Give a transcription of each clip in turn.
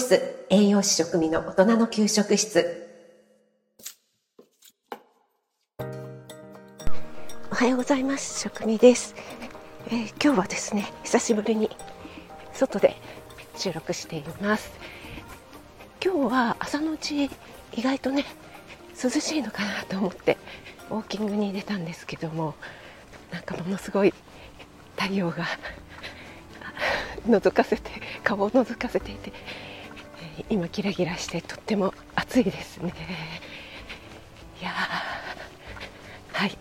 室、栄養士食味の大人の給食室。おはようございます、食味です。今日はですね、久しぶりに外で収録しています。今日は朝のうち意外とね、涼しいのかなと思ってウォーキングに出たんですけども、なんかものすごい太陽が覗かせて、顔を覗かせていて、今キラキラしてとっても暑いですね。いや、はい、ち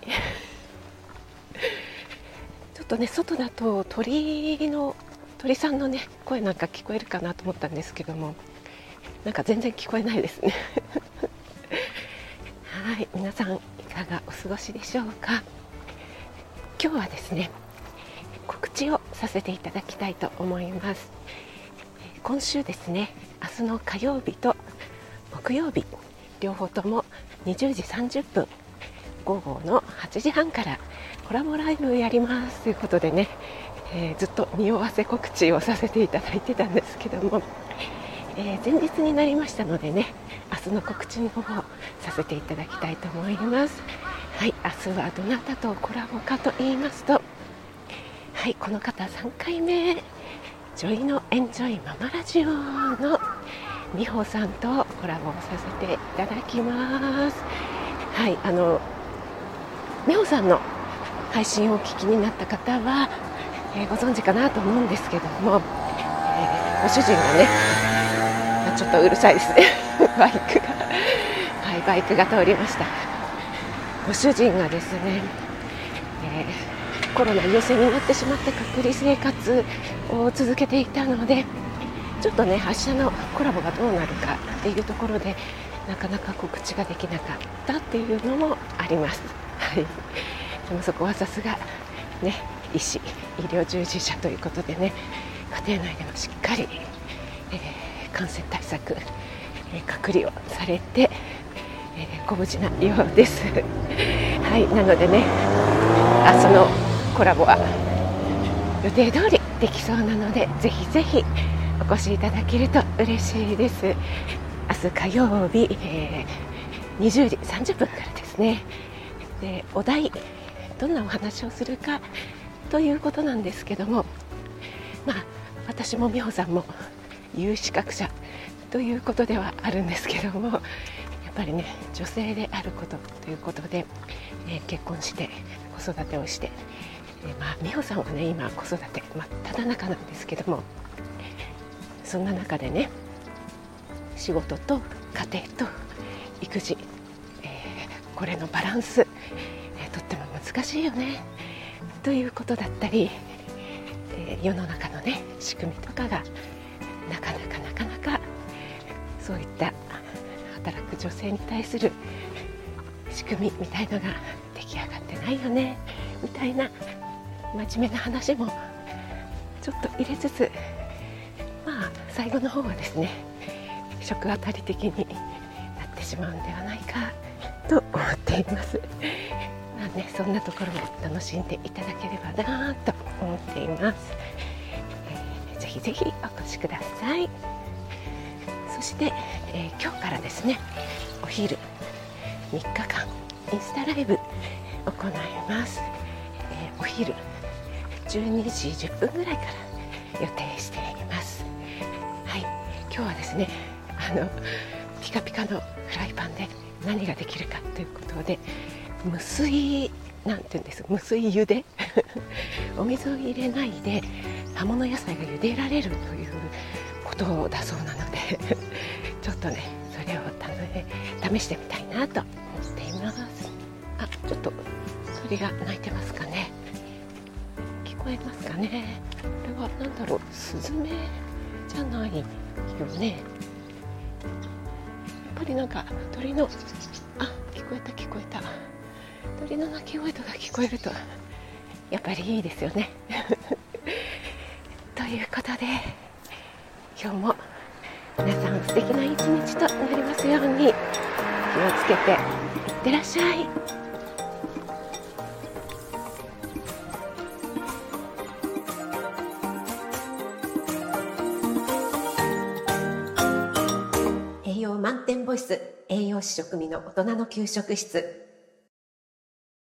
ょっとね、外だと鳥さんのね、声なんか聞こえるかなと思ったんですけども、なんか全然聞こえないですね。はい、皆さんいかがお過ごしでしょうか。今日はですね、告知をさせていただきたいと思います。今週ですね、明日の火曜日と木曜日、両方とも20時30分午後の8時半からコラボライブやりますということでね、ずっと匂わせ告知をさせていただいてたんですけども、前日になりましたのでね、明日の告知の方をさせていただきたいと思います。はい、明日はどなたとコラボかと言いますと、はい、この方3回目ジョイのエンジョイママラジオの美穂さんとコラボをさせていただきます。はい、美穂さんの配信をお聞きになった方は、ご存知かなと思うんですけども、ご主人がね、ちょっとうるさいですね。バイクが通りました。ご主人がですね、コロナ陽性になってしまって隔離生活を続けていたので、ちょっとね、明日のコラボがどうなるかっていうところでなかなか告知ができなかったっていうのもあります。はい、でもそこはさすがね、医師、医療従事者ということでね、家庭内でもしっかり、感染対策、隔離をされて、ご無事なようです。はい、なのでね、明日のコラボは予定通りできそうなので、ぜひぜひお越しいただけると嬉しいです。明日火曜日、20時30分からですね。で、お題、どんなお話をするかということなんですけども、まあ、私も美穂さんも有資格者ということではあるんですけども、やっぱりね、女性であることということで、結婚して子育てをして、まあ、美穂さんはね、今子育て真っただ中なんですけども、そんな中でね、仕事と家庭と育児、これのバランス、とっても難しいよねということだったり、世の中のね、仕組みとかがなかなかそういった働く女性に対する仕組みみたいのが出来上がってないよねみたいな真面目な話もちょっと入れつつ、まあ、最後の方はですね、食あたり的になってしまうんではないかと思っています。まあね、そんなところも楽しんでいただければなと思っています。ぜひぜひお越しください。そして、今日からですね、お昼3日間インスタライブ行います。お昼12時10分ぐらいから予定しています。はい、今日はですね、ピカピカのフライパンで何ができるかということで、無水茹でお水を入れないで葉物野菜が茹でられるということだそうなのでちょっとね、それを試してみたいなと思っています。あ、ちょっと鳥が鳴いてますかね。聞こえますかね。これは何だろう、スズメじゃないよね。やっぱりなんか鳥の、あ、聞こえた。鳥の鳴き声とか聞こえるとやっぱりいいですよね。ということで、今日も皆さん素敵な一日となりますように。気をつけていってらっしゃい。ボイス栄養士食味の大人の給食室。